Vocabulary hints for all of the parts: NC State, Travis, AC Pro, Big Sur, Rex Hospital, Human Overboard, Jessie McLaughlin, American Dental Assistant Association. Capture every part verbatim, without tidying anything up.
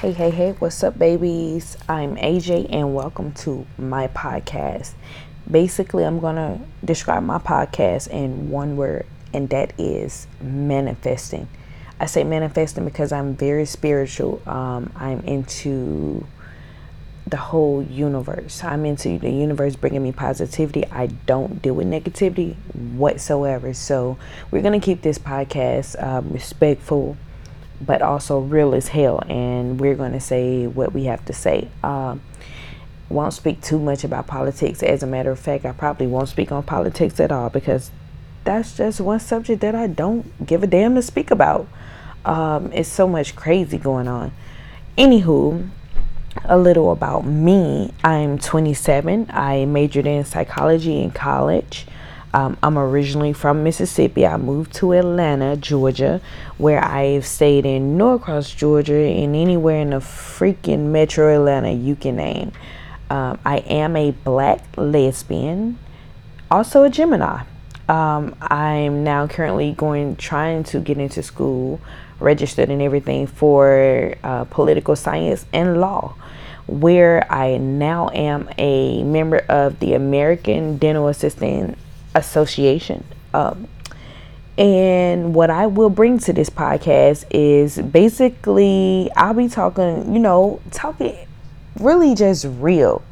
Hey, hey, hey, what's up, babies? I'm A J, and welcome to my podcast. Basically, I'm going to describe my podcast in one word, and that is manifesting. I say manifesting because I'm very spiritual. Um, I'm into the whole universe. I'm into the universe bringing me positivity. I don't deal with negativity whatsoever. So we're going to keep this podcast um, respectful, but also real as hell, and we're going to say what we have to say. Um, won't speak too much about politics. As a matter of fact, I probably won't speak on politics at all, because that's just one subject that I don't give a damn to speak about. Um, it's so much crazy going on. Anywho, a little about me. I'm twenty-seven. I majored in psychology in college. Um, I'm originally from Mississippi. I moved to Atlanta, Georgia, where I've stayed in Norcross, Georgia, and anywhere in the freaking metro Atlanta you can name. Um, I am a black lesbian, also a Gemini. Um, I'm now currently going, trying to get into school, registered and everything for uh, political science and law, where I now am a member of the American Dental Assistant Association. Um, and what I will bring to this podcast is basically I'll be talking, you know, talking really just real.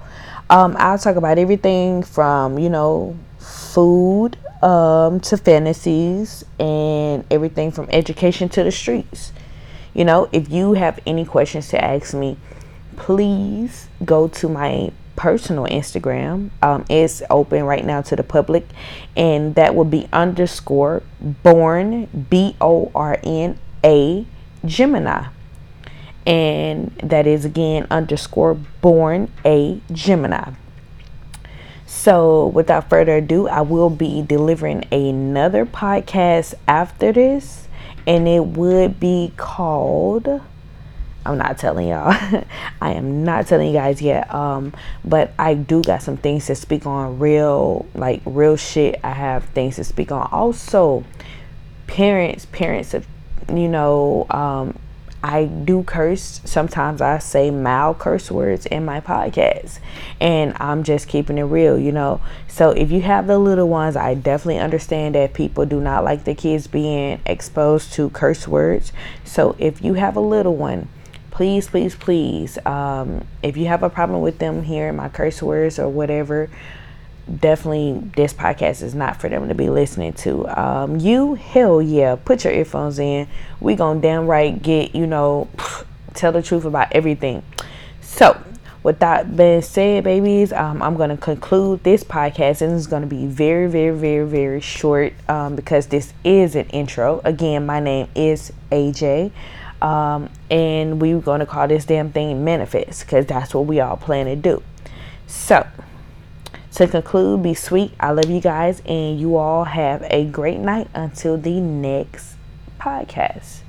Um, I'll talk about everything from, you know, food um, to fantasies, and everything from education to the streets. You know, if you have any questions to ask me, please go to my personal Instagram. Um, it's open right now to the public, and that would be underscore born B O R N A Gemini, and that is again underscore born a Gemini. So without further ado, I will be delivering another podcast after this, and it would be called, I'm not telling y'all. I am not telling you guys yet. Um, but I do got some things to speak on, real, like real shit. I have things to speak on. Also, parents, parents, you know, um, I do curse. Sometimes I say mild curse words in my podcast, and I'm just keeping it real, you know. So if you have the little ones, I definitely understand that people do not like their kids being exposed to curse words. So if you have a little one, Please, please, please, um, if you have a problem with them hearing my curse words or whatever, definitely this podcast is not for them to be listening to. Um, you, hell yeah, put your earphones in. We gonna damn right get, you know, tell the truth about everything. So with that being said, babies, um, I'm going to conclude this podcast, and it's going to be very, very, very, very short um, because this is an intro. Again, my name is A J. Um, and we were going to call this damn thing Manifest, because that's what we all plan to do. So, to conclude, be sweet. I love you guys, and you all have a great night until the next podcast.